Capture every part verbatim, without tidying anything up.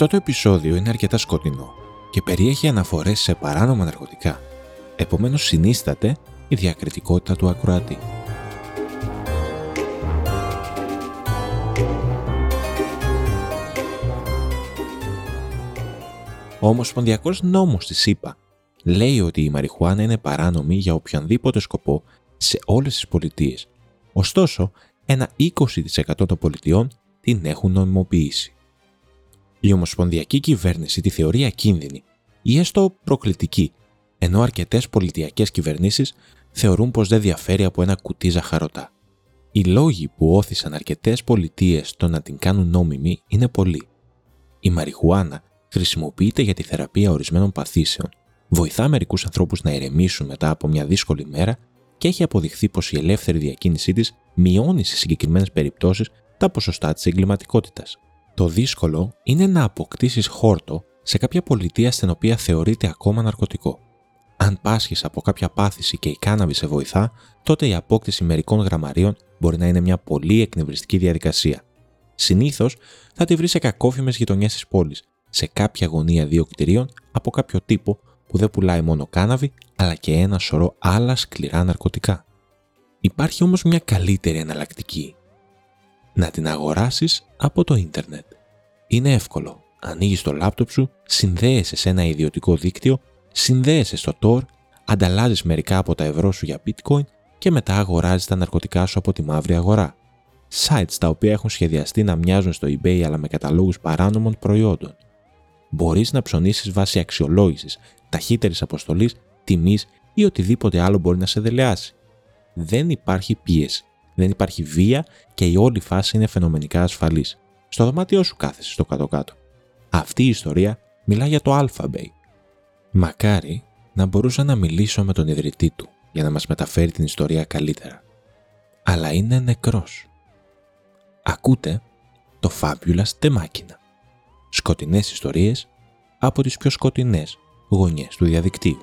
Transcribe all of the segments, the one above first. Αυτό το επεισόδιο είναι αρκετά σκοτεινό και περιέχει αναφορές σε παράνομα ναρκωτικά. Επομένως συνίσταται η διακριτικότητα του ακροατή. Ο ομοσπονδιακός νόμος της ΗΠΑ λέει ότι η μαριχουάνα είναι παράνομη για οποιονδήποτε σκοπό σε όλες τις πολιτείες. Ωστόσο, ένα είκοσι τοις εκατό των πολιτιών την έχουν νομιμοποιήσει. Η ομοσπονδιακή κυβέρνηση τη θεωρεί ακίνδυνη ή έστω προκλητική, ενώ αρκετές πολιτιακές κυβερνήσεις θεωρούν πως δεν διαφέρει από ένα κουτί ζαχαρωτά. Οι λόγοι που όθησαν αρκετές πολιτείες στο να την κάνουν νόμιμη είναι πολλοί. Η μαριχουάνα χρησιμοποιείται για τη θεραπεία ορισμένων παθήσεων, βοηθά μερικούς ανθρώπους να ηρεμήσουν μετά από μια δύσκολη μέρα και έχει αποδειχθεί πως η ελεύθερη διακίνησή της μειώνει σε συγκεκριμένες περιπτώσεις τα ποσοστά της εγκληματικότητας. Το δύσκολο είναι να αποκτήσεις χόρτο σε κάποια πολιτεία στην οποία θεωρείται ακόμα ναρκωτικό. Αν πάσχεις από κάποια πάθηση και η κάναβη σε βοηθά, τότε η απόκτηση μερικών γραμμαρίων μπορεί να είναι μια πολύ εκνευριστική διαδικασία. Συνήθως θα τη βρεις σε κακόφημες γειτονιές της πόλης, σε κάποια γωνία δύο κτηρίων από κάποιο τύπο που δεν πουλάει μόνο κάναβη, αλλά και ένα σωρό άλλα σκληρά ναρκωτικά. Υπάρχει όμως μια καλύτερη εναλλακτική. Να την αγοράσεις από το ίντερνετ. Είναι εύκολο. Ανοίγεις το λάπτοπ σου, συνδέεσαι σε ένα ιδιωτικό δίκτυο, συνδέεσαι στο Tor, ανταλλάζεις μερικά από τα ευρώ σου για bitcoin και μετά αγοράζεις τα ναρκωτικά σου από τη μαύρη αγορά. Sites τα οποία έχουν σχεδιαστεί να μοιάζουν στο eBay αλλά με καταλόγους παράνομων προϊόντων. Μπορείς να ψωνίσεις βάσει αξιολόγησης, ταχύτερης αποστολής, τιμής ή οτιδήποτε άλλο μπορεί να σε δελεάσει. Δεν υπάρχει πίεση, δεν υπάρχει βία και η όλη φάση είναι φαινομενικά ασφαλής. Στο δωμάτιό σου κάθεσαι στο κάτω-κάτω. Αυτή η ιστορία μιλά για το AlphaBay. Μακάρι να μπορούσα να μιλήσω με τον ιδρυτή του για να μας μεταφέρει την ιστορία καλύτερα. Αλλά είναι νεκρός. Ακούτε το Fabulas De Machina. Σκοτεινές ιστορίες από τις πιο σκοτεινές γωνιές του διαδικτύου.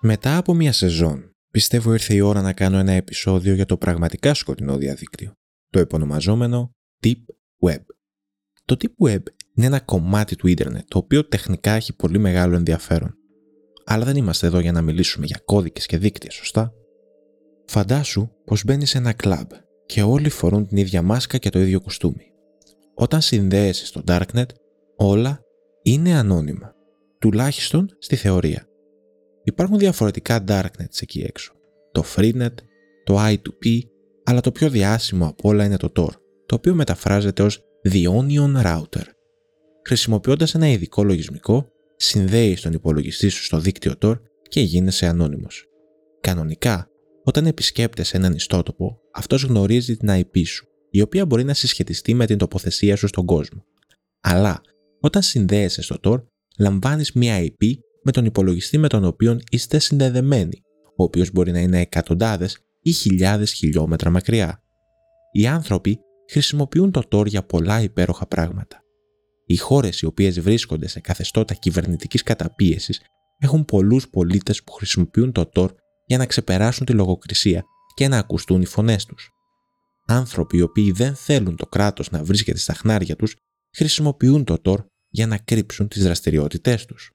Μετά από μια σεζόν, πιστεύω ήρθε η ώρα να κάνω ένα επεισόδιο για το πραγματικά σκοτεινό διαδίκτυο, το επωνομαζόμενο Deep Web. Το Deep Web είναι ένα κομμάτι του ίντερνετ, το οποίο τεχνικά έχει πολύ μεγάλο ενδιαφέρον. Αλλά δεν είμαστε εδώ για να μιλήσουμε για κώδικες και δίκτυα, σωστά? Φαντάσου πως μπαίνεις σε ένα κλαμπ και όλοι φορούν την ίδια μάσκα και το ίδιο κουστούμι. Όταν συνδέεσαι στο Darknet, όλα είναι ανώνυμα, τουλάχιστον στη θεωρία. Υπάρχουν διαφορετικά Darknets εκεί έξω. Το Freenet, το άι του πι, αλλά το πιο διάσημο από όλα είναι το Tor, το οποίο μεταφράζεται ως The Onion Router. Χρησιμοποιώντας ένα ειδικό λογισμικό, συνδέεις τον υπολογιστή σου στο δίκτυο Tor και γίνεσαι ανώνυμος. Κανονικά, όταν επισκέπτεσαι έναν ιστότοπο, αυτός γνωρίζει την άι πι σου, η οποία μπορεί να συσχετιστεί με την τοποθεσία σου στον κόσμο. Αλλά, όταν συνδέεσαι στο Tor, λαμβάνεις μια άι πι με τον υπολογιστή με τον οποίο είστε συνδεδεμένοι, ο οποίος μπορεί να είναι εκατοντάδες ή χιλιάδες χιλιόμετρα μακριά. Οι άνθρωποι χρησιμοποιούν το Tor για πολλά υπέροχα πράγματα. Οι χώρες οι οποίες βρίσκονται σε καθεστώτα κυβερνητικής καταπίεσης έχουν πολλούς πολίτες που χρησιμοποιούν το Tor για να ξεπεράσουν τη λογοκρισία και να ακουστούν οι φωνές τους. Άνθρωποι οι οποίοι δεν θέλουν το κράτος να βρίσκεται στα χνάρια τους χρησιμοποιούν το Tor για να κρύψουν τις δραστηριότητές τους.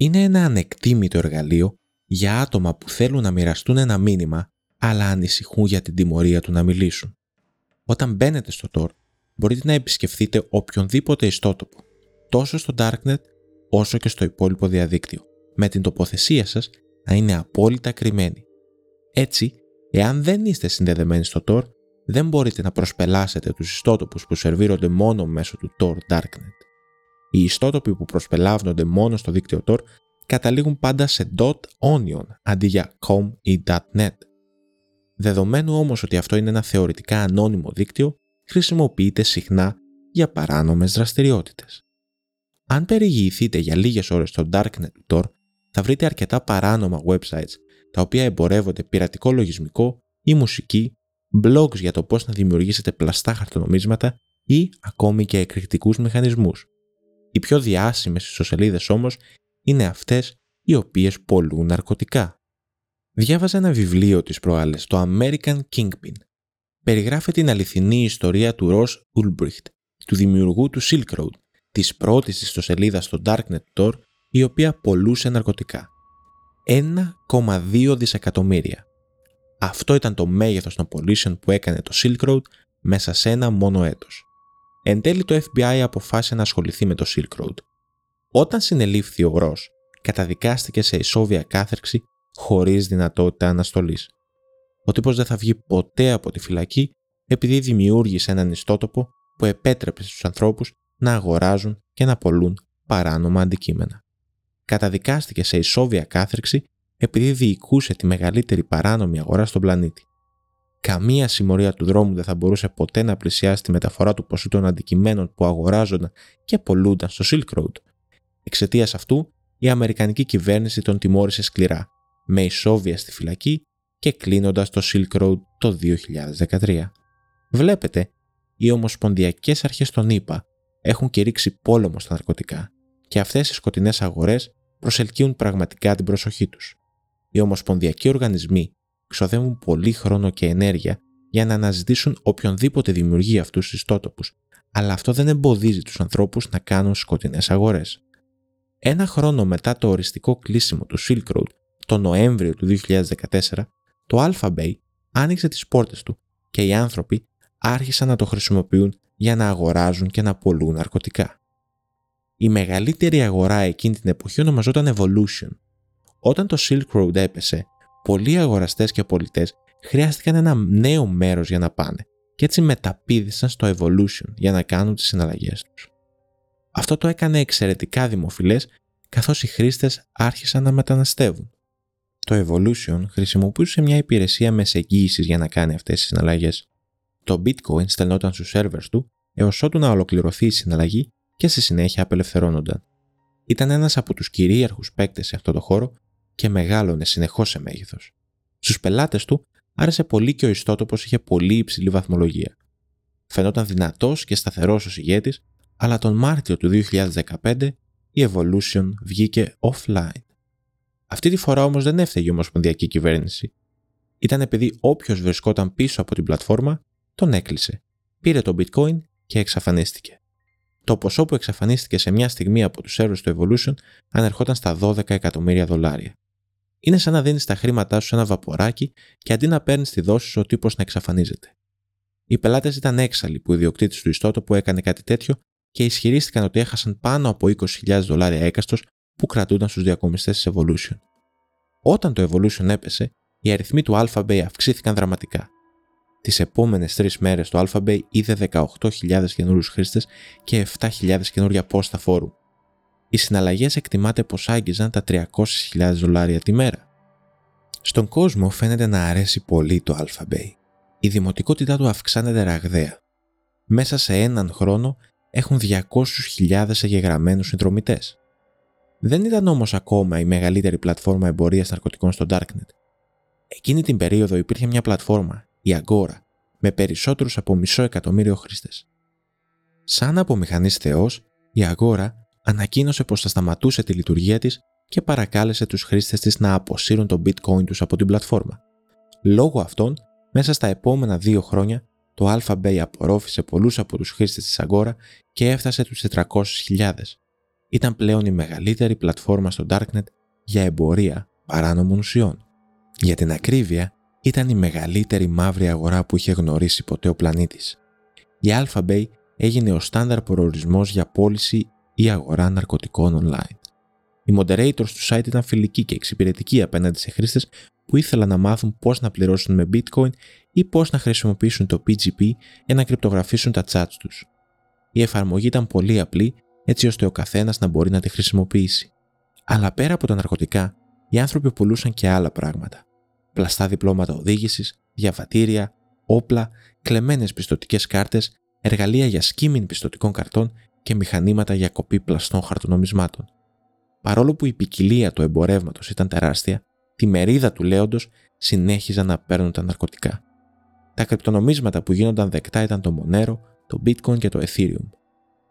Είναι ένα ανεκτήμητο εργαλείο για άτομα που θέλουν να μοιραστούν ένα μήνυμα αλλά ανησυχούν για την τιμωρία του να μιλήσουν. Όταν μπαίνετε στο Tor, μπορείτε να επισκεφθείτε οποιονδήποτε ιστότοπο, τόσο στο Darknet όσο και στο υπόλοιπο διαδίκτυο, με την τοποθεσία σας να είναι απόλυτα κρυμμένη. Έτσι, εάν δεν είστε συνδεδεμένοι στο Tor, δεν μπορείτε να προσπελάσετε τους ιστότοπους που σερβίρονται μόνο μέσω του Tor Darknet. Οι ιστότοποι που προσπελάβνονται μόνο στο δίκτυο Tor καταλήγουν πάντα σε .onion αντί για .com ή .net. Δεδομένου όμως ότι αυτό είναι ένα θεωρητικά ανώνυμο δίκτυο, χρησιμοποιείται συχνά για παράνομες δραστηριότητες. Αν περιηγηθείτε για λίγες ώρες στο Darknet του Tor, θα βρείτε αρκετά παράνομα websites τα οποία εμπορεύονται πειρατικό λογισμικό ή μουσική, blogs για το πώς να δημιουργήσετε πλαστά χαρτονομίσματα ή ακόμη και εκρηκτικούς μηχανισμούς. Οι πιο διάσημες ιστοσελίδες όμως είναι αυτές οι οποίες πολλούν ναρκωτικά. Διάβαζα ένα βιβλίο της προάλλες, το American Kingpin. περιγράφει την αληθινή ιστορία του Ross Ulbricht, του δημιουργού του Silk Road, της πρώτης ιστοσελίδας στο Darknet Tor, η οποία πολλούσε ναρκωτικά. ένα κόμμα δύο δισεκατομμύρια. Αυτό ήταν το μέγεθος των πωλήσεων που έκανε το Silk Road μέσα σε ένα μόνο έτος. Εν τέλει το εφ μπι άι αποφάσισε να ασχοληθεί με το Silk Road. Όταν συνελήφθη ο Ross, καταδικάστηκε σε ισόβια κάθερξη χωρίς δυνατότητα αναστολής. Ο τύπος δεν θα βγει ποτέ από τη φυλακή επειδή δημιούργησε έναν ιστότοπο που επέτρεπε στους ανθρώπους να αγοράζουν και να πωλούν παράνομα αντικείμενα. Καταδικάστηκε σε ισόβια κάθερξη επειδή διοικούσε τη μεγαλύτερη παράνομη αγορά στον πλανήτη. Καμία συμμορία του δρόμου δεν θα μπορούσε ποτέ να πλησιάσει τη μεταφορά του ποσού των αντικειμένων που αγοράζονταν και πωλούνταν στο Silk Road. Εξαιτίας αυτού, η Αμερικανική κυβέρνηση τον τιμώρησε σκληρά, με ισόβια στη φυλακή και κλείνοντας το Silk Road το δύο χιλιάδες δεκατρία. Βλέπετε, οι ομοσπονδιακές αρχές των ΗΠΑ έχουν κηρύξει πόλεμο στα ναρκωτικά και αυτές οι σκοτεινές αγορές προσελκύουν πραγματικά την προσοχή τους. Οι ομοσπονδιακοί οργανισμοί ξοδεύουν πολύ χρόνο και ενέργεια για να αναζητήσουν οποιονδήποτε δημιουργεί αυτούς τους ιστότοπους, αλλά αυτό δεν εμποδίζει τους ανθρώπους να κάνουν σκοτεινές αγορές. Ένα χρόνο μετά το οριστικό κλείσιμο του Silk Road, το Νοέμβριο του δύο χιλιάδες δεκατέσσερα, το AlphaBay άνοιξε τις πόρτες του και οι άνθρωποι άρχισαν να το χρησιμοποιούν για να αγοράζουν και να πωλούν ναρκωτικά. Η μεγαλύτερη αγορά εκείνη την εποχή ονομαζόταν Evolution. Όταν το Silk Road έπεσε, πολλοί αγοραστές και πολιτές χρειάστηκαν ένα νέο μέρος για να πάνε και έτσι μεταπήδησαν στο Evolution για να κάνουν τις συναλλαγές τους. Αυτό το έκανε εξαιρετικά δημοφιλές, καθώς οι χρήστες άρχισαν να μεταναστεύουν. Το Evolution χρησιμοποιούσε μια υπηρεσία μεσεγγύησης για να κάνει αυτές τις συναλλαγές. Το Bitcoin στελνόταν στους σερβερς του έως ότου να ολοκληρωθεί η συναλλαγή και στη συνέχεια απελευθερώνονταν. Ήταν ένας από τους κυρίαρχους παίκτες σε αυτό το χώρο και μεγάλωνε συνεχώς σε μέγεθος. Στους πελάτες του άρεσε πολύ και ο ιστότοπος είχε πολύ υψηλή βαθμολογία. Φαινόταν δυνατός και σταθερός ως ηγέτης, αλλά τον Μάρτιο του δύο χιλιάδες δεκαπέντε η Evolution βγήκε offline. Αυτή τη φορά όμως δεν έφταιγε η ομοσπονδιακή κυβέρνηση. Ήταν επειδή όποιος βρισκόταν πίσω από την πλατφόρμα τον έκλεισε, πήρε το bitcoin και εξαφανίστηκε. Το ποσό που εξαφανίστηκε σε μια στιγμή από τους σερβερς του Evolution ανερχόταν στα δώδεκα εκατομμύρια δολάρια. Είναι σαν να δίνεις τα χρήματά σου σε ένα βαποράκι και αντί να παίρνεις τη δόση σου ο τύπος να εξαφανίζεται. Οι πελάτες ήταν έξαλλοι που ο ιδιοκτήτης του ιστότοπου έκανε κάτι τέτοιο και ισχυρίστηκαν ότι έχασαν πάνω από είκοσι χιλιάδες δολάρια έκαστος που κρατούνταν στους διακομιστές της Evolution. Όταν το Evolution έπεσε, οι αριθμοί του AlphaBay αυξήθηκαν δραματικά. Τις επόμενες τρεις μέρες το AlphaBay είδε δεκαοκτώ χιλιάδες καινούριους χρήστες και επτά χιλιάδες καινούρια πόστα φόρου. Οι συναλλαγές εκτιμάται πως άγγιζαν τα τριακόσιες χιλιάδες δολάρια τη μέρα. Στον κόσμο φαίνεται να αρέσει πολύ το AlphaBay. Η δημοτικότητά του αυξάνεται ραγδαία. Μέσα σε έναν χρόνο έχουν διακόσιες χιλιάδες εγγεγραμμένους συνδρομητές. Δεν ήταν όμως ακόμα η μεγαλύτερη πλατφόρμα εμπορίας ναρκωτικών στο Darknet. Εκείνη την περίοδο υπήρχε μια πλατφόρμα, η Agora, με περισσότερους από μισό εκατομμύριο χρήστες. Σαν απομηχανής θεός, η Agora ανακοίνωσε πως θα σταματούσε τη λειτουργία της και παρακάλεσε τους χρήστες της να αποσύρουν το bitcoin τους από την πλατφόρμα. Λόγω αυτών, μέσα στα επόμενα δύο χρόνια, το AlphaBay απορρόφησε πολλούς από τους χρήστες της Agora και έφτασε τους τετρακόσιες χιλιάδες. Ήταν πλέον η μεγαλύτερη πλατφόρμα στο Darknet για εμπορία παράνομων ουσιών. Για την ακρίβεια, ήταν η μεγαλύτερη μαύρη αγορά που είχε γνωρίσει ποτέ ο πλανήτης. Η AlphaBay έγινε ο στάνταρ προορισμός για πώληση ή αγορά ναρκωτικών online. Οι moderators του site ήταν φιλικοί και εξυπηρετικοί απέναντι σε χρήστες που ήθελαν να μάθουν πώς να πληρώσουν με bitcoin ή πώς να χρησιμοποιήσουν το πι τζι πι για να κρυπτογραφήσουν τα chats τους. Η εφαρμογή ήταν πολύ απλή, έτσι ώστε ο καθένας να μπορεί να τη χρησιμοποιήσει. Αλλά πέρα από τα ναρκωτικά, οι άνθρωποι πουλούσαν και άλλα πράγματα. Πλαστά διπλώματα οδήγησης, διαβατήρια, όπλα, κλεμμένες πιστωτικές κάρτες, εργαλεία για skimming πιστωτικών καρτών και μηχανήματα για κοπή πλαστών χαρτονομισμάτων. Παρόλο που η ποικιλία του εμπορεύματος ήταν τεράστια, τη μερίδα του λέοντος συνέχιζαν να παίρνουν τα ναρκωτικά. Τα κρυπτονομίσματα που γίνονταν δεκτά ήταν το Monero, το Bitcoin και το Ethereum.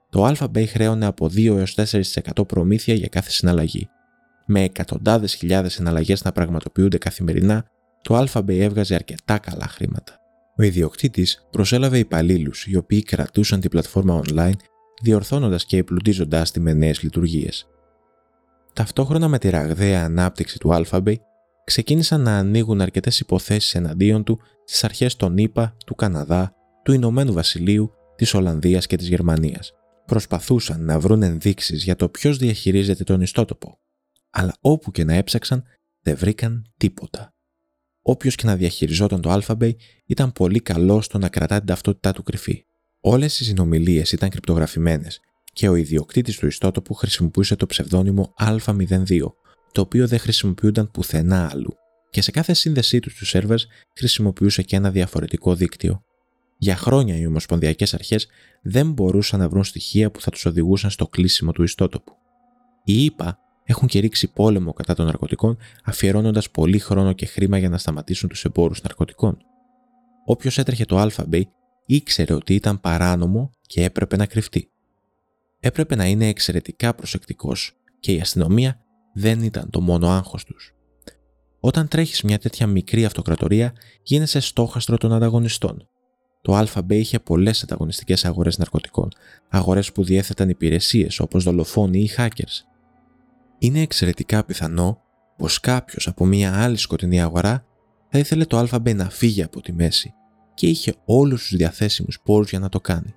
Το AlphaBay χρέωνε από δύο έως τέσσερα τοις εκατό προμήθεια για κάθε συναλλαγή. Με εκατοντάδες χιλιάδες συναλλαγές να πραγματοποιούνται καθημερινά, το AlphaBay έβγαζε αρκετά καλά χρήματα. Ο ιδιοκτήτης προσέλαβε υπαλλήλους οι οποίοι κρατούσαν την πλατφόρμα online, διορθώνοντας και εμπλουτίζοντας τη με νέες λειτουργίες. Ταυτόχρονα με τη ραγδαία ανάπτυξη του AlphaBay, ξεκίνησαν να ανοίγουν αρκετές υποθέσεις εναντίον του στις αρχές των ΗΠΑ, του Καναδά, του Ηνωμένου Βασιλείου, της Ολλανδίας και της Γερμανίας. Προσπαθούσαν να βρουν ενδείξεις για το ποιος διαχειρίζεται τον ιστότοπο, αλλά όπου και να έψαξαν δεν βρήκαν τίποτα. Όποιος και να διαχειριζόταν το AlphaBay ήταν πολύ καλός στο να κρατά την ταυτότητά του κρυφή. Όλες οι συνομιλίες ήταν κρυπτογραφημένες και ο ιδιοκτήτης του ιστότοπου χρησιμοποιούσε το ψευδώνυμο Α μηδέν δύο, το οποίο δεν χρησιμοποιούνταν πουθενά άλλου, και σε κάθε σύνδεσή του στους σερβερς χρησιμοποιούσε και ένα διαφορετικό δίκτυο. Για χρόνια οι ομοσπονδιακές αρχές δεν μπορούσαν να βρουν στοιχεία που θα τους οδηγούσαν στο κλείσιμο του ιστότοπου. Οι ΗΠΑ έχουν κηρύξει πόλεμο κατά των ναρκωτικών, αφιερώνοντας πολύ χρόνο και χρήμα για να σταματήσουν τους εμπόρους ναρκωτικών. Όποιος έτρεχε το AlphaBay ήξερε ότι ήταν παράνομο και έπρεπε να κρυφτεί. Έπρεπε να είναι εξαιρετικά προσεκτικός και η αστυνομία δεν ήταν το μόνο άγχος τους. Όταν τρέχεις μια τέτοια μικρή αυτοκρατορία, γίνεσαι στόχαστρο των ανταγωνιστών. Το AlphaBay είχε πολλές ανταγωνιστικές αγορές ναρκωτικών, αγορές που διέθεταν υπηρεσίες όπως δολοφόνοι ή hackers. Είναι εξαιρετικά πιθανό πως κάποιος από μια άλλη σκοτεινή αγορά θα ήθελε το AlphaBay να φύγει από τη μέση και είχε όλους τους διαθέσιμους πόρους για να το κάνει.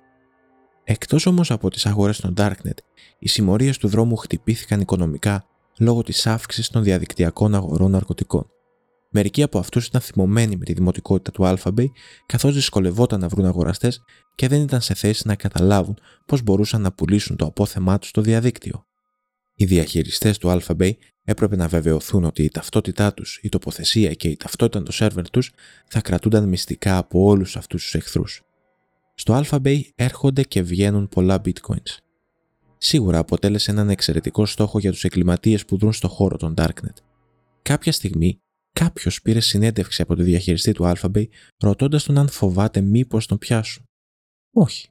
Εκτός όμως από τις αγορές των Darknet, οι συμμορίες του δρόμου χτυπήθηκαν οικονομικά λόγω της αύξησης των διαδικτυακών αγορών ναρκωτικών. Μερικοί από αυτούς ήταν θυμωμένοι με τη δημοτικότητα του AlphaBay, καθώς δυσκολευόταν να βρουν αγοραστές και δεν ήταν σε θέση να καταλάβουν πώς μπορούσαν να πουλήσουν το απόθεμά τους στο διαδίκτυο. Οι διαχειριστές του AlphaBay έπρεπε να βεβαιωθούν ότι η ταυτότητά τους, η τοποθεσία και η ταυτότητα των σερβερ τους θα κρατούνταν μυστικά από όλους αυτούς τους εχθρούς. Στο AlphaBay έρχονται και βγαίνουν πολλά bitcoins. Σίγουρα αποτέλεσε έναν εξαιρετικό στόχο για τους εγκληματίες που δρουν στον χώρο των Darknet. Κάποια στιγμή, κάποιος πήρε συνέντευξη από τον διαχειριστή του AlphaBay ρωτώντας τον αν φοβάται μήπως τον πιάσουν. «Όχι».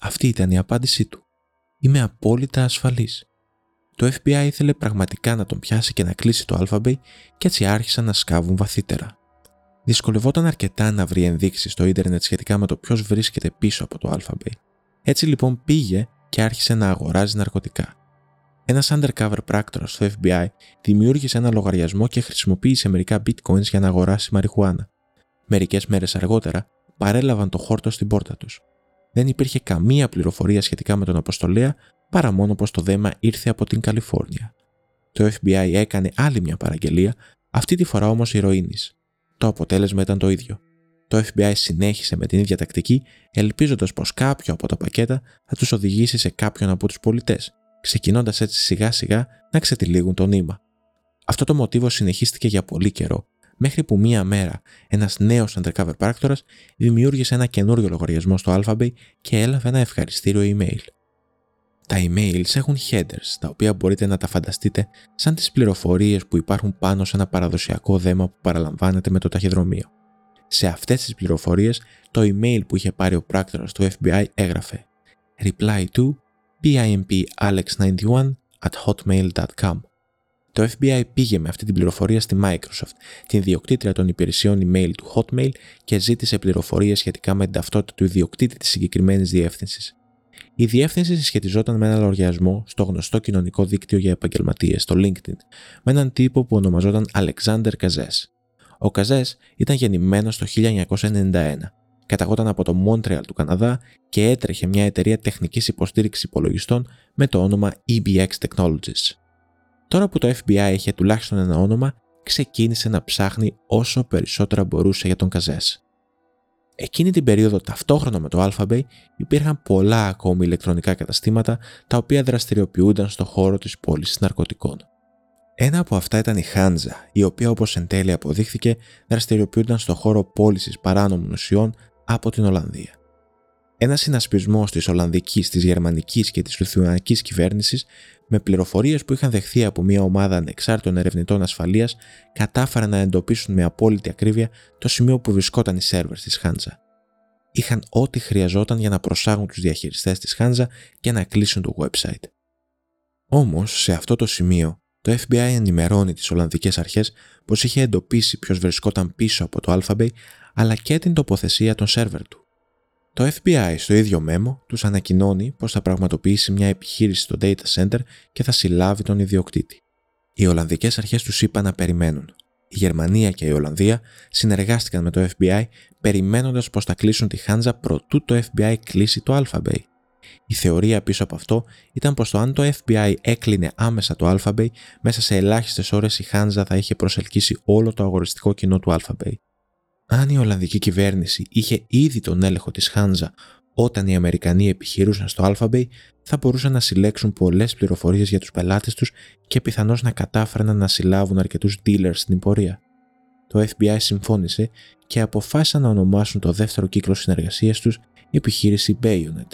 Αυτή ήταν η απάντησή του. «Είμαι απόλυτα ασφαλής». Το εφ μπι άι ήθελε πραγματικά να τον πιάσει και να κλείσει το AlphaBay και έτσι άρχισαν να σκάβουν βαθύτερα. Δυσκολευόταν αρκετά να βρει ενδείξεις στο ίντερνετ σχετικά με το ποιος βρίσκεται πίσω από το AlphaBay. Έτσι λοιπόν πήγε και άρχισε να αγοράζει ναρκωτικά. Ένας undercover πράκτορας στο εφ μπι άι δημιούργησε ένα λογαριασμό και χρησιμοποίησε μερικά bitcoins για να αγοράσει μαριχουάνα. Μερικές μέρες αργότερα παρέλαβαν το χόρτο στην πόρτα τους. Δεν υπήρχε καμία πληροφορία σχετικά με τον αποστολέα, παρά μόνο πως το δέμα ήρθε από την Καλιφόρνια. Το εφ μπι άι έκανε άλλη μια παραγγελία, αυτή τη φορά όμως ηρωίνης. Το αποτέλεσμα ήταν το ίδιο. Το εφ μπι άι συνέχισε με την ίδια τακτική, ελπίζοντας πως κάποιο από τα πακέτα θα τους οδηγήσει σε κάποιον από τους πολιτές, ξεκινώντας έτσι σιγά σιγά να ξετυλίγουν το νήμα. Αυτό το μοτίβο συνεχίστηκε για πολύ καιρό, μέχρι που μία μέρα ένας νέος undercover πράκτορας δημιούργησε ένα καινούριο λογαριασμό στο AlphaBay και έλαβε ένα ευχαριστήριο email. Τα emails έχουν headers, τα οποία μπορείτε να τα φανταστείτε σαν τις πληροφορίες που υπάρχουν πάνω σε ένα παραδοσιακό δέμα που παραλαμβάνεται με το ταχυδρομείο. Σε αυτές τις πληροφορίες, το email που είχε πάρει ο πράκτορας του εφ μπι άι έγραφε «Reply to πι άι εμ πι άλεξ ενενήντα ένα at hotmail τελεία com». Το εφ μπι άι πήγε με αυτή την πληροφορία στη Microsoft, την ιδιοκτήτρια των υπηρεσιών email του Hotmail, και ζήτησε πληροφορίες σχετικά με την ταυτότητα του ιδιοκτήτη της συγκεκριμένης διεύθυνσης. Η διεύθυνση συσχετιζόταν με ένα λογαριασμό στο γνωστό κοινωνικό δίκτυο για επαγγελματίες, το LinkedIn, με έναν τύπο που ονομαζόταν Alexander Cazès. Ο Καζές ήταν γεννημένος το χίλια εννιακόσια ενενήντα ένα, καταγόταν από το Μόντρεαλ του Καναδά και έτρεχε μια εταιρεία τεχνικής υποστήριξης υπολογιστών με το όνομα ι μπι εξ Technologies. Τώρα που το εφ μπι άι είχε τουλάχιστον ένα όνομα, ξεκίνησε να ψάχνει όσο περισσότερα μπορούσε για τον Καζές. Εκείνη την περίοδο, ταυτόχρονα με το AlphaBay, υπήρχαν πολλά ακόμη ηλεκτρονικά καταστήματα τα οποία δραστηριοποιούνταν στον χώρο της πώλησης ναρκωτικών. Ένα από αυτά ήταν η Hansa, η οποία, όπως εν τέλει αποδείχθηκε, δραστηριοποιούνταν στον χώρο πώλησης παράνομων ουσιών από την Ολλανδία. Ένας συνασπισμός της Ολλανδικής, της Γερμανικής και της Λιθουανικής κυβέρνησης, με πληροφορίες που είχαν δεχθεί από μια ομάδα ανεξάρτητων ερευνητών ασφαλείας, κατάφεραν να εντοπίσουν με απόλυτη ακρίβεια το σημείο που βρισκόταν οι σερβερς της Hansa. Είχαν ό,τι χρειαζόταν για να προσάγουν τους διαχειριστές της Hansa και να κλείσουν το website. Όμως, σε αυτό το σημείο, Το εφ μπι άι ενημερώνει τις Ολλανδικές αρχές πως είχε εντοπίσει ποιος βρισκόταν πίσω από το AlphaBay, αλλά και την τοποθεσία των σερβερ του. Το εφ μπι άι στο ίδιο μέμο τους ανακοινώνει πως θα πραγματοποιήσει μια επιχείρηση στο data center και θα συλλάβει τον ιδιοκτήτη. Οι Ολλανδικές αρχές τους είπαν να περιμένουν. Η Γερμανία και η Ολλανδία συνεργάστηκαν με το εφ μπι άι περιμένοντας πως θα κλείσουν τη Hansa προτού το εφ μπι άι κλείσει το AlphaBay. Η θεωρία πίσω από αυτό ήταν πως το αν το εφ μπι άι έκλεινε άμεσα το AlphaBay, μέσα σε ελάχιστες ώρες η Hansa θα είχε προσελκύσει όλο το αγοριστικό κοινό του AlphaBay. Αν η Ολλανδική κυβέρνηση είχε ήδη τον έλεγχο της Hansa όταν οι Αμερικανοί επιχειρούσαν στο AlphaBay, θα μπορούσαν να συλλέξουν πολλές πληροφορίες για τους πελάτες τους και πιθανώς να κατάφερναν να συλλάβουν αρκετούς dealers στην πορεία. Το εφ μπι άι συμφώνησε και αποφάσισαν να ονομάσουν το δεύτερο κύκλο συνεργασίας τους επιχείρηση Bayonet.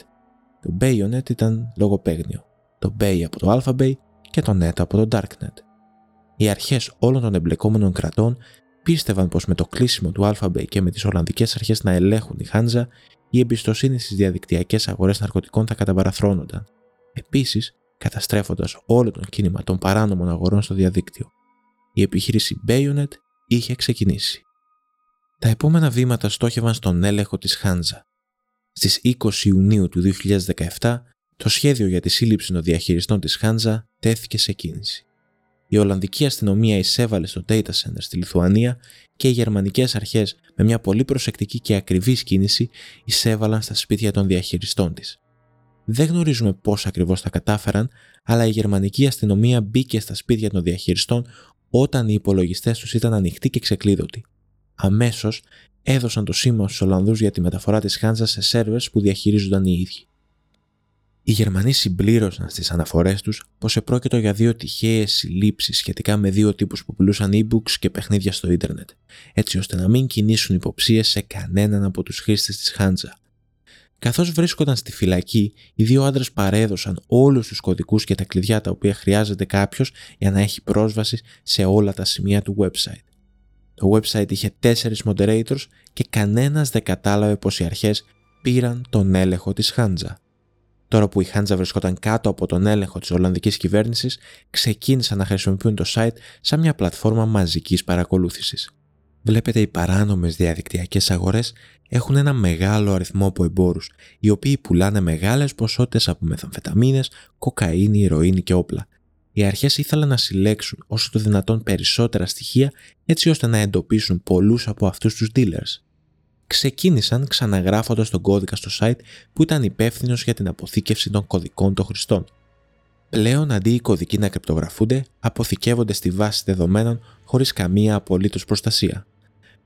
Το Bayonet ήταν λογοπαίγνιο, το Bay από το AlphaBay και το Net από το Darknet. Οι αρχές όλων των εμπλεκόμενων κρατών πίστευαν πως με το κλείσιμο του AlphaBay και με τις Ολλανδικές αρχές να ελέγχουν η Hansa, η εμπιστοσύνη στις διαδικτυακές αγορές ναρκωτικών θα καταπαραθρώνονταν, επίσης καταστρέφοντας όλο το κίνημα των παράνομων αγορών στο διαδίκτυο. Η επιχείρηση Bayonet είχε ξεκινήσει. Τα επόμενα βήματα στόχευαν στον έλεγχο της Hansa. Στις είκοσι Ιουνίου του δύο χιλιάδες δεκαεπτά, το σχέδιο για τη σύλληψη των διαχειριστών της Hansa τέθηκε σε κίνηση. Η Ολλανδική αστυνομία εισέβαλε στο data center στη Λιθουανία και οι γερμανικές αρχές με μια πολύ προσεκτική και ακριβή κίνηση εισέβαλαν στα σπίτια των διαχειριστών της. Δεν γνωρίζουμε πώς ακριβώς τα κατάφεραν, αλλά η γερμανική αστυνομία μπήκε στα σπίτια των διαχειριστών όταν οι υπολογιστές τους ήταν ανοιχτοί και ξεκλείδωτοι. Αμέσως έδωσαν το σήμα στους Ολλανδούς για τη μεταφορά της Hansa σε σερβερς που διαχειρίζονταν οι ίδιοι. Οι Γερμανοί συμπλήρωσαν στις αναφορές τους πως επρόκειτο για δύο τυχαίες συλλήψεις σχετικά με δύο τύπους που πουλούσαν e-books και παιχνίδια στο ίντερνετ, έτσι ώστε να μην κινήσουν υποψίες σε κανέναν από τους χρήστες της Hansa. Καθώς βρίσκονταν στη φυλακή, οι δύο άντρες παρέδωσαν όλους τους κωδικούς και τα κλειδιά τα οποία χρειάζεται κάποιος για να έχει πρόσβαση σε όλα τα σημεία του website. Το website είχε τέσσερις moderators και κανένας δεν κατάλαβε πως οι αρχές πήραν τον έλεγχο της Hansa. Τώρα που η Hansa βρισκόταν κάτω από τον έλεγχο της Ολλανδικής κυβέρνησης, ξεκίνησαν να χρησιμοποιούν το site σαν μια πλατφόρμα μαζικής παρακολούθησης. Βλέπετε, οι παράνομες διαδικτυακές αγορές έχουν ένα μεγάλο αριθμό από εμπόρους, οι οποίοι πουλάνε μεγάλες ποσότητες από μεθαμφεταμίνες, κοκαίνη, ηρωίνη και όπλα. Οι αρχές ήθελαν να συλλέξουν όσο το δυνατόν περισσότερα στοιχεία, έτσι ώστε να εντοπίσουν πολλούς από αυτούς τους dealers. Ξεκίνησαν ξαναγράφοντας τον κώδικα στο site που ήταν υπεύθυνος για την αποθήκευση των κωδικών των χρηστών. Πλέον, αντί οι κωδικοί να κρυπτογραφούνται, αποθηκεύονται στη βάση δεδομένων χωρίς καμία απολύτως προστασία.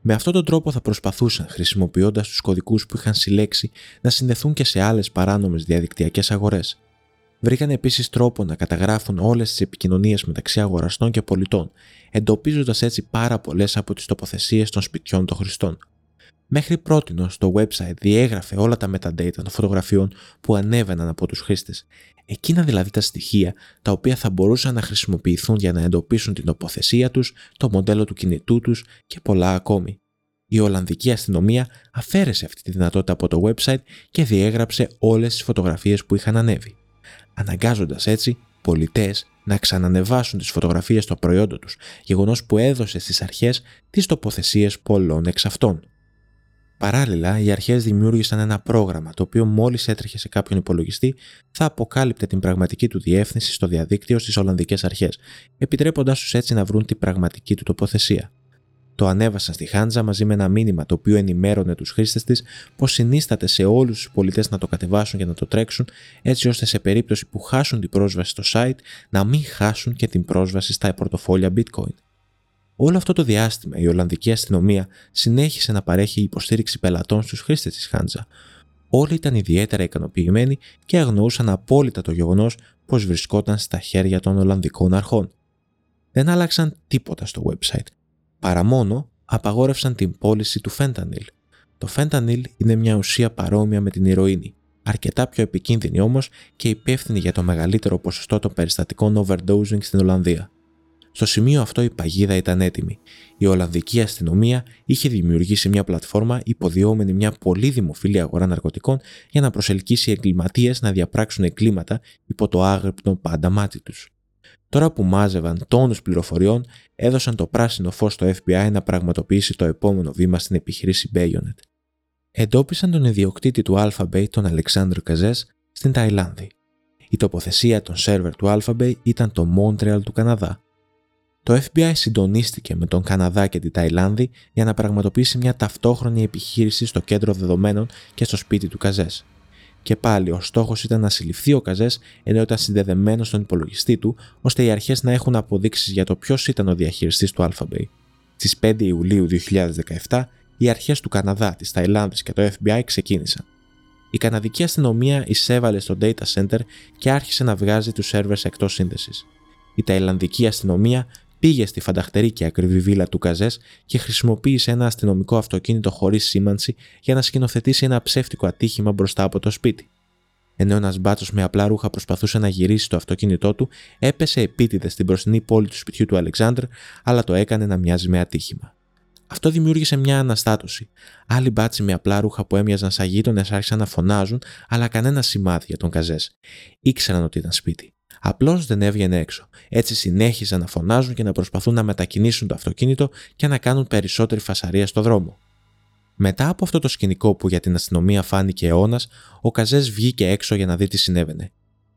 Με αυτόν τον τρόπο θα προσπαθούσαν, χρησιμοποιώντας τους κωδικούς που είχαν συλλέξει, να συνδεθούν και σε άλλες παράνομες διαδικτυακές αγορές. Βρήκαν επίσης τρόπο να καταγράφουν όλες τις επικοινωνίες μεταξύ αγοραστών και πολιτών, εντοπίζοντας έτσι πάρα πολλές από τις τοποθεσίες των σπιτιών των χρηστών. Μέχρι πρότινος το website διέγραφε όλα τα metadata των φωτογραφιών που ανέβαιναν από τους χρήστες, εκείνα δηλαδή τα στοιχεία τα οποία θα μπορούσαν να χρησιμοποιηθούν για να εντοπίσουν την τοποθεσία τους, το μοντέλο του κινητού τους και πολλά ακόμη. Η Ολλανδική αστυνομία αφαίρεσε αυτή τη δυνατότητα από το website και διέγραψε όλες τις φωτογραφίες που είχαν ανέβει, αναγκάζοντας έτσι πολιτές να ξανανεβάσουν τις φωτογραφίες στο προϊόντο τους, γεγονός που έδωσε στις αρχές τις τοποθεσίες πολλών εξ αυτών. Παράλληλα, οι αρχές δημιούργησαν ένα πρόγραμμα το οποίο μόλις έτρεχε σε κάποιον υπολογιστή θα αποκάλυπτε την πραγματική του διεύθυνση στο διαδίκτυο στις Ολλανδικές αρχές, επιτρέποντάς τους έτσι να βρουν την πραγματική του τοποθεσία. Το ανέβασαν στη Hansa μαζί με ένα μήνυμα το οποίο ενημέρωνε τους χρήστες της πως συνίσταται σε όλους τους πολιτές να το κατεβάσουν και να το τρέξουν, έτσι ώστε σε περίπτωση που χάσουν την πρόσβαση στο site να μην χάσουν και την πρόσβαση στα πορτοφόλια bitcoin. Όλο αυτό το διάστημα η Ολλανδική αστυνομία συνέχισε να παρέχει υποστήριξη πελατών στους χρήστες της Hansa. Όλοι ήταν ιδιαίτερα ικανοποιημένοι και αγνοούσαν απόλυτα το γεγονός πως βρισκόταν στα χέρια των Ολλανδικών αρχών. Δεν άλλαξαν τίποτα στο website, παρά μόνο απαγόρευσαν την πώληση του φέντανιλ. Το φέντανιλ είναι μια ουσία παρόμοια με την ηρωίνη, αρκετά πιο επικίνδυνη όμως και υπεύθυνη για το μεγαλύτερο ποσοστό των περιστατικών overdosing στην Ολλανδία. Στο σημείο αυτό η παγίδα ήταν έτοιμη. Η Ολλανδική αστυνομία είχε δημιουργήσει μια πλατφόρμα υποδιόμενη μια πολύ δημοφιλή αγορά ναρκωτικών για να προσελκύσει εγκληματίες να διαπράξουν εγκλήματα υπό το άγρυπνο πάντα μάτι τους. Τώρα που μάζευαν τόνους πληροφοριών, έδωσαν το πράσινο φως στο εφ μπι άι να πραγματοποιήσει το επόμενο βήμα στην επιχείρηση Bayonet. Εντόπισαν τον ιδιοκτήτη του AlphaBay, τον Αλεξάνδρ Καζές, στην Ταϊλάνδη. Η τοποθεσία των σερβερ του AlphaBay ήταν το Μόντρεαλ του Καναδά. Το εφ μπι άι συντονίστηκε με τον Καναδά και την Ταϊλάνδη για να πραγματοποιήσει μια ταυτόχρονη επιχείρηση στο κέντρο δεδομένων και στο σπίτι του Καζές. Και πάλι ο στόχος ήταν να συλληφθεί ο Καζές ενώ ήταν συνδεδεμένος στον υπολογιστή του, ώστε οι αρχές να έχουν αποδείξεις για το ποιος ήταν ο διαχειριστής του AlphaBay. Στις πέντε Ιουλίου δύο χιλιάδες δεκαεπτά, οι αρχές του Καναδά, της Ταϊλάνδης και το εφ μπι άι ξεκίνησαν. Η καναδική αστυνομία εισέβαλε στο data center και άρχισε να βγάζει τους servers εκτός σύνδεσης. Η ταϊλανδική αστυνομία πήγε στη φανταχτερή και ακριβή βίλα του Καζές και χρησιμοποίησε ένα αστυνομικό αυτοκίνητο χωρίς σήμανση για να σκηνοθετήσει ένα ψεύτικο ατύχημα μπροστά από το σπίτι. Ενώ ένας μπάτσος με απλά ρούχα προσπαθούσε να γυρίσει το αυτοκίνητό του, έπεσε επίτηδες στην μπροστινή πόλη του σπιτιού του Αλεξάνδρ, αλλά το έκανε να μοιάζει με ατύχημα. Αυτό δημιούργησε μια αναστάτωση. Άλλοι μπάτσοι με απλά ρούχα που έμοιαζαν σαν γείτονες άρχισαν να φωνάζουν, αλλά κανένα σημάδι για τον Καζές. Ήξεραν ότι ήταν σπίτι. Απλώς δεν έβγαινε έξω. Έτσι συνέχιζαν να φωνάζουν και να προσπαθούν να μετακινήσουν το αυτοκίνητο και να κάνουν περισσότερη φασαρία στο δρόμο. Μετά από αυτό το σκηνικό που για την αστυνομία φάνηκε αιώνας, ο Καζές βγήκε έξω για να δει τι συνέβαινε.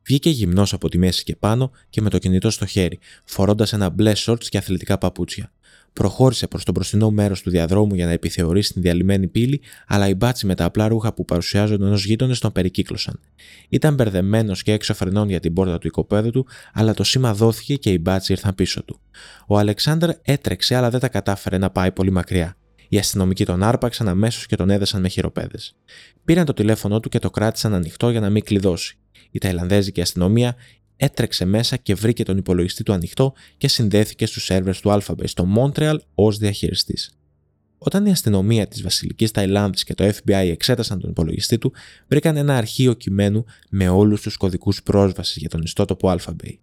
Βγήκε γυμνός από τη μέση και πάνω και με το κινητό στο χέρι, φορώντας ένα μπλε σόρτς και αθλητικά παπούτσια. Προχώρησε προς το μπροστινό μέρος του διαδρόμου για να επιθεωρήσει την διαλυμένη πύλη, αλλά οι μπάτσοι με τα απλά ρούχα που παρουσιάζονταν ως γείτονες τον περικύκλωσαν. Ήταν μπερδεμένος και έξω φρενών για την πόρτα του οικοπαίδου του, αλλά το σήμα δόθηκε και οι μπάτσοι ήρθαν πίσω του. Ο Αλεξάνδρ έτρεξε, αλλά δεν τα κατάφερε να πάει πολύ μακριά. Οι αστυνομικοί τον άρπαξαν αμέσως και τον έδεσαν με χειροπέδες. Πήραν το τηλέφωνό του και το κράτησαν ανοιχτό για να μην κλειδώσει. Η ταϊλανδέζικη αστυνομία έτρεξε μέσα και βρήκε τον υπολογιστή του ανοιχτό και συνδέθηκε στους σερβερς του AlphaBay στο Montreal ως διαχειριστής. Όταν η αστυνομία της Βασιλικής Ταϊλάνδης και το εφ μπι άι εξέτασαν τον υπολογιστή του, βρήκαν ένα αρχείο κειμένου με όλους τους κωδικούς πρόσβασης για τον ιστότοπο AlphaBay.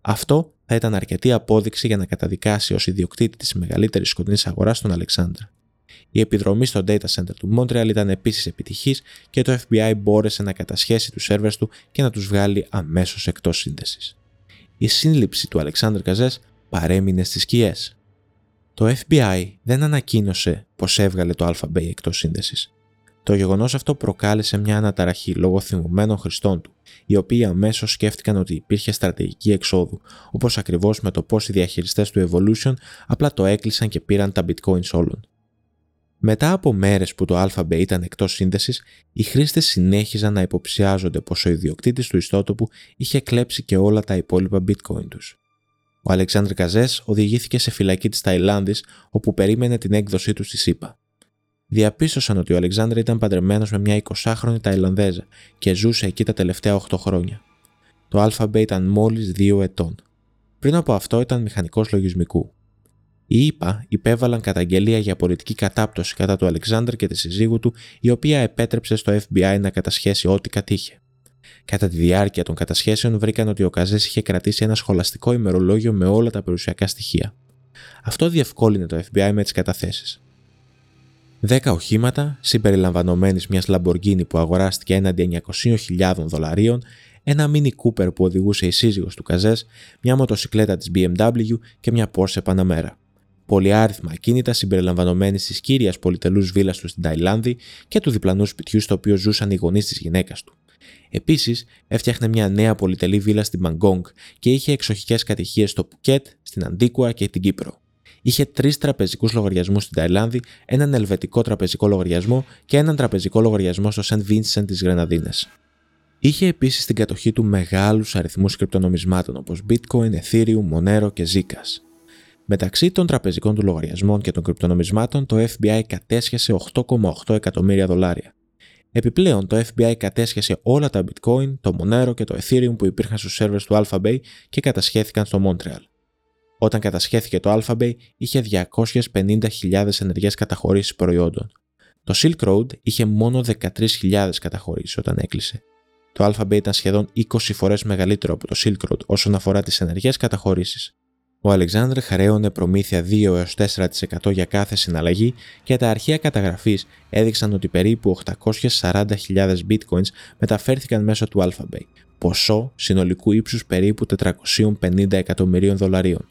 Αυτό θα ήταν αρκετή απόδειξη για να καταδικάσει ως ιδιοκτήτη της μεγαλύτερης σκοτεινής αγοράς τον Αλεξάνδρ. Η επιδρομή στο data center του Montreal ήταν επίσης επιτυχής και το εφ μπι άι μπόρεσε να κατασχέσει τους servers του και να τους βγάλει αμέσως εκτός σύνδεσης. Η σύλληψη του Αλεξάνδρ Καζές παρέμεινε στις σκιές. Το εφ μπι άι δεν ανακοίνωσε πως έβγαλε το AlphaBay εκτός σύνδεσης. Το γεγονός αυτό προκάλεσε μια αναταραχή λόγω θυμωμένων χρηστών του, οι οποίοι αμέσως σκέφτηκαν ότι υπήρχε στρατηγική εξόδου, όπως ακριβώς με το πώς οι διαχειριστές του Evolution απλά το έκλεισαν και πήραν τα bitcoins όλων. Μετά από μέρες που το AlphaBay ήταν εκτός σύνδεσης, οι χρήστες συνέχιζαν να υποψιάζονται πως ο ιδιοκτήτης του ιστότοπου είχε κλέψει και όλα τα υπόλοιπα bitcoin τους. Ο Αλεξάνδρ Καζές οδηγήθηκε σε φυλακή της Ταϊλάνδης, όπου περίμενε την έκδοσή του στη ΣΥΠΑ. Διαπίστωσαν ότι ο Αλεξάνδρ ήταν παντρεμένος με μια εικοσάχρονη Ταϊλανδέζα και ζούσε εκεί τα τελευταία οκτώ χρόνια. Το AlphaBay ήταν μόλις δύο ετών. Πριν από αυτό ήταν μηχανικός λογισμικού. Οι ΗΠΑ υπέβαλαν καταγγελία για πολιτική κατάπτωση κατά του Αλεξάνδρ και τη συζύγου του, η οποία επέτρεψε στο εφ μπι άι να κατασχέσει ό,τι κατήχε. Κατά τη διάρκεια των κατασχέσεων βρήκαν ότι ο Καζές είχε κρατήσει ένα σχολαστικό ημερολόγιο με όλα τα περιουσιακά στοιχεία. Αυτό διευκόλυνε το εφ μπι άι με τις καταθέσεις. Δέκα οχήματα, συμπεριλαμβανομένης μιας Lamborghini που αγοράστηκε έναντι εννιακοσίων χιλιάδων δολαρίων, ένα Mini Cooper που οδηγούσε η σύζυγος του Καζές, μια μοτοσικλέτα της μπι εμ ντάμπλιου και μια Porsche Panamera. Πολυάριθμα ακίνητα συμπεριλαμβανομένης της κύριας πολυτελούς βίλας του στην Ταϊλάνδη και του διπλανού σπιτιού στο οποίο ζούσαν οι γονείς της γυναίκας του. Επίσης, έφτιαχνε μια νέα πολυτελή βίλα στη Μαγκόγκ και είχε εξοχικές κατοικίες στο Πουκέτ, στην Αντίκουα και την Κύπρο. Είχε τρεις τραπεζικούς λογαριασμούς στην Ταϊλάνδη, έναν ελβετικό τραπεζικό λογαριασμό και έναν τραπεζικό λογαριασμό στο Σεντ Βίνσεντ της Γρεναδίνες. Είχε επίσης στην κατοχή του μεγάλους αριθμούς κρυπτονομισμάτων όπως Bitcoin, Ethereum, Monero και Zcash. Μεταξύ των τραπεζικών του λογαριασμών και των κρυπτονομισμάτων, το εφ μπι άι κατέσχεσε οκτώ κόμμα οκτώ εκατομμύρια δολάρια. Επιπλέον, το εφ μπι άι κατέσχεσε όλα τα bitcoin, το Monero και το Ethereum που υπήρχαν στους servers του AlphaBay και κατασχέθηκαν στο Montreal. Όταν κατασχέθηκε το AlphaBay, είχε διακόσιες πενήντα χιλιάδες ενεργές καταχωρήσεις προϊόντων. Το Silk Road είχε μόνο δεκατρείς χιλιάδες καταχωρήσεις όταν έκλεισε. Το AlphaBay ήταν σχεδόν είκοσι φορές μεγαλύτερο από το Silk Road όσον αφορά τις ενεργές καταχωρήσεις. Ο Αλεξάνδρ χρέωνε προμήθεια δύο έως τέσσερα τοις εκατό για κάθε συναλλαγή και τα αρχεία καταγραφής έδειξαν ότι περίπου οκτακόσιες σαράντα χιλιάδες bitcoins μεταφέρθηκαν μέσω του AlphaBay, ποσό συνολικού ύψους περίπου τετρακόσια πενήντα εκατομμυρίων δολαρίων.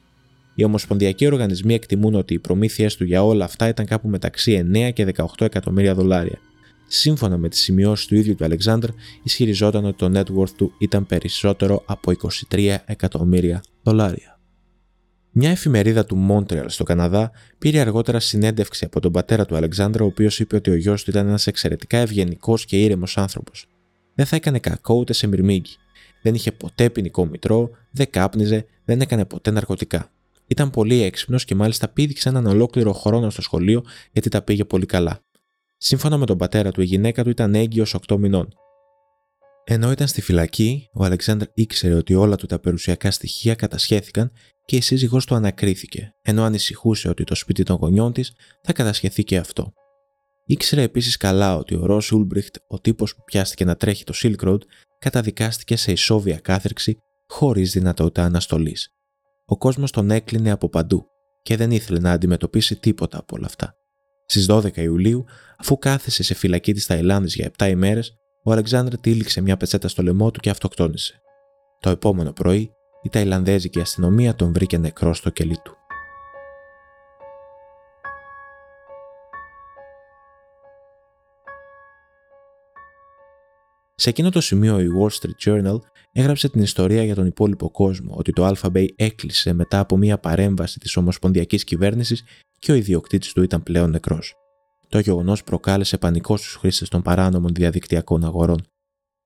Οι ομοσπονδιακοί οργανισμοί εκτιμούν ότι οι προμήθειές του για όλα αυτά ήταν κάπου μεταξύ εννέα και δεκαοκτώ εκατομμύρια δολάρια. Σύμφωνα με τις σημειώσεις του ίδιου του Αλεξάνδρ, ισχυριζόταν ότι το net worth του ήταν περισσότερο από είκοσι τρία εκατομμύρια δολάρια. Μια εφημερίδα του Μόντρεαλ στο Καναδά πήρε αργότερα συνέντευξη από τον πατέρα του Αλεξάνδρ, ο οποίος είπε ότι ο γιος του ήταν ένας εξαιρετικά ευγενικός και ήρεμος άνθρωπος. Δεν θα έκανε κακό ούτε σε μυρμήγκι. Δεν είχε ποτέ ποινικό μητρό, δεν κάπνιζε, δεν έκανε ποτέ ναρκωτικά. Ήταν πολύ έξυπνος και μάλιστα πήδηξε έναν ολόκληρο χρόνο στο σχολείο γιατί τα πήγε πολύ καλά. Σύμφωνα με τον πατέρα του, η γυναίκα του ήταν έγκυος οκτώ μηνών. Ενώ ήταν στη φυλακή, ο Αλεξάνδρ ήξερε ότι όλα του τα περιουσιακά στοιχεία κατασχέθηκαν και η σύζυγός του ανακρίθηκε, ενώ ανησυχούσε ότι το σπίτι των γονιών της θα κατασχεθεί και αυτό. Ήξερε επίσης καλά ότι ο Ρος Ούλμπριχτ, ο τύπος που πιάστηκε να τρέχει το Silk Road, καταδικάστηκε σε ισόβια κάθριξη χωρίς δυνατότητα αναστολής. Ο κόσμος τον έκλεινε από παντού και δεν ήθελε να αντιμετωπίσει τίποτα από όλα αυτά. Στις δώδεκα Ιουλίου, αφού κάθεσε σε φυλακή της Ταϊλάνδης για επτά ημέρες, ο Αλεξάνδρ τύλιξε μια πετσέτα στο λαιμό του και αυτοκτόνησε. Το επόμενο πρωί, η Ταϊλανδέζικη αστυνομία τον βρήκε νεκρό στο κελί του. Σε εκείνο το σημείο, η Wall Street Journal έγραψε την ιστορία για τον υπόλοιπο κόσμο ότι το AlphaBay έκλεισε μετά από μια παρέμβαση της ομοσπονδιακής κυβέρνησης και ο ιδιοκτήτης του ήταν πλέον νεκρός. Το γεγονός προκάλεσε πανικό στους χρήστες των παράνομων διαδικτυακών αγορών.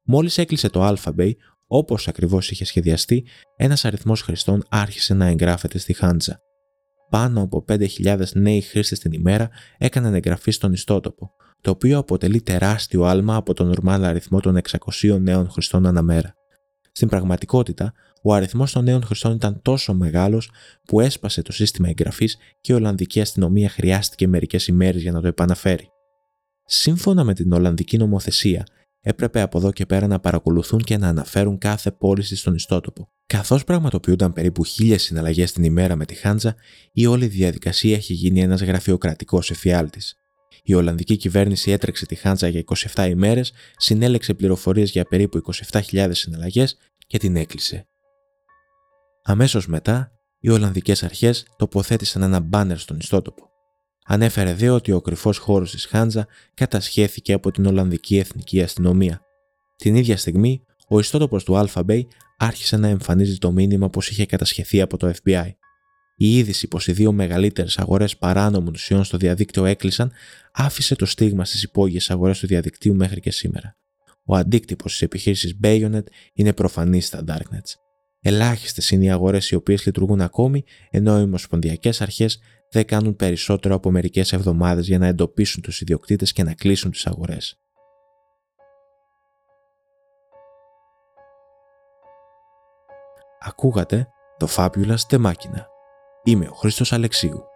Μόλις έκλεισε το AlphaBay, όπως ακριβώς είχε σχεδιαστεί, ένας αριθμός χρηστών άρχισε να εγγράφεται στη Hansa. Πάνω από πέντε χιλιάδες νέοι χρήστες την ημέρα έκαναν εγγραφή στον ιστότοπο, το οποίο αποτελεί τεράστιο άλμα από τον ορμάλα αριθμό των εξακοσίων νέων χρηστών αναμέρα. Στην πραγματικότητα, ο αριθμός των νέων χρηστών ήταν τόσο μεγάλος που έσπασε το σύστημα εγγραφής και η Ολλανδική αστυνομία χρειάστηκε μερικές ημέρες για να το επαναφέρει. Σύμφωνα με την Ολλανδική νομοθεσία, έπρεπε από εδώ και πέρα να παρακολουθούν και να αναφέρουν κάθε πώληση στον ιστότοπο. Καθώς πραγματοποιούνταν περίπου χίλιες συναλλαγές την ημέρα με τη Hansa, η όλη διαδικασία έχει γίνει ένας γραφειοκρατικός εφιάλτης. Η Ολλανδική κυβέρνηση έτρεξε τη Hansa για είκοσι επτά ημέρες, συνέλεξε πληροφορίες για περίπου είκοσι επτά χιλιάδες συναλλαγές και την έκλεισε. Αμέσως μετά, οι Ολλανδικές αρχές τοποθέτησαν ένα μπάνερ στον ιστότοπο. Ανέφερε δε ότι ο κρυφός χώρος της Hansa κατασχέθηκε από την Ολλανδική Εθνική Αστυνομία. Την ίδια στιγμή, ο ιστότοπος του AlphaBay άρχισε να εμφανίζει το μήνυμα πως είχε κατασχεθεί από το Εφ Μπι Άι. Η είδηση πως οι δύο μεγαλύτερες αγορές παράνομων ουσιών στο διαδίκτυο έκλεισαν άφησε το στίγμα στις υπόγειες αγορές του διαδικτύου μέχρι και σήμερα. Ο αντίκτυπος της επιχείρησης Bayonet είναι προφανής στα Darknets. Ελάχιστες είναι οι αγορές οι οποίες λειτουργούν ακόμη, ενώ οι ομοσπονδιακές αρχές δεν κάνουν περισσότερο από μερικές εβδομάδες για να εντοπίσουν τους ιδιοκτήτες και να κλείσουν τις αγορές. Ακούγατε το Fabulas De Machina. Είμαι ο Χρήστος Αλεξίου.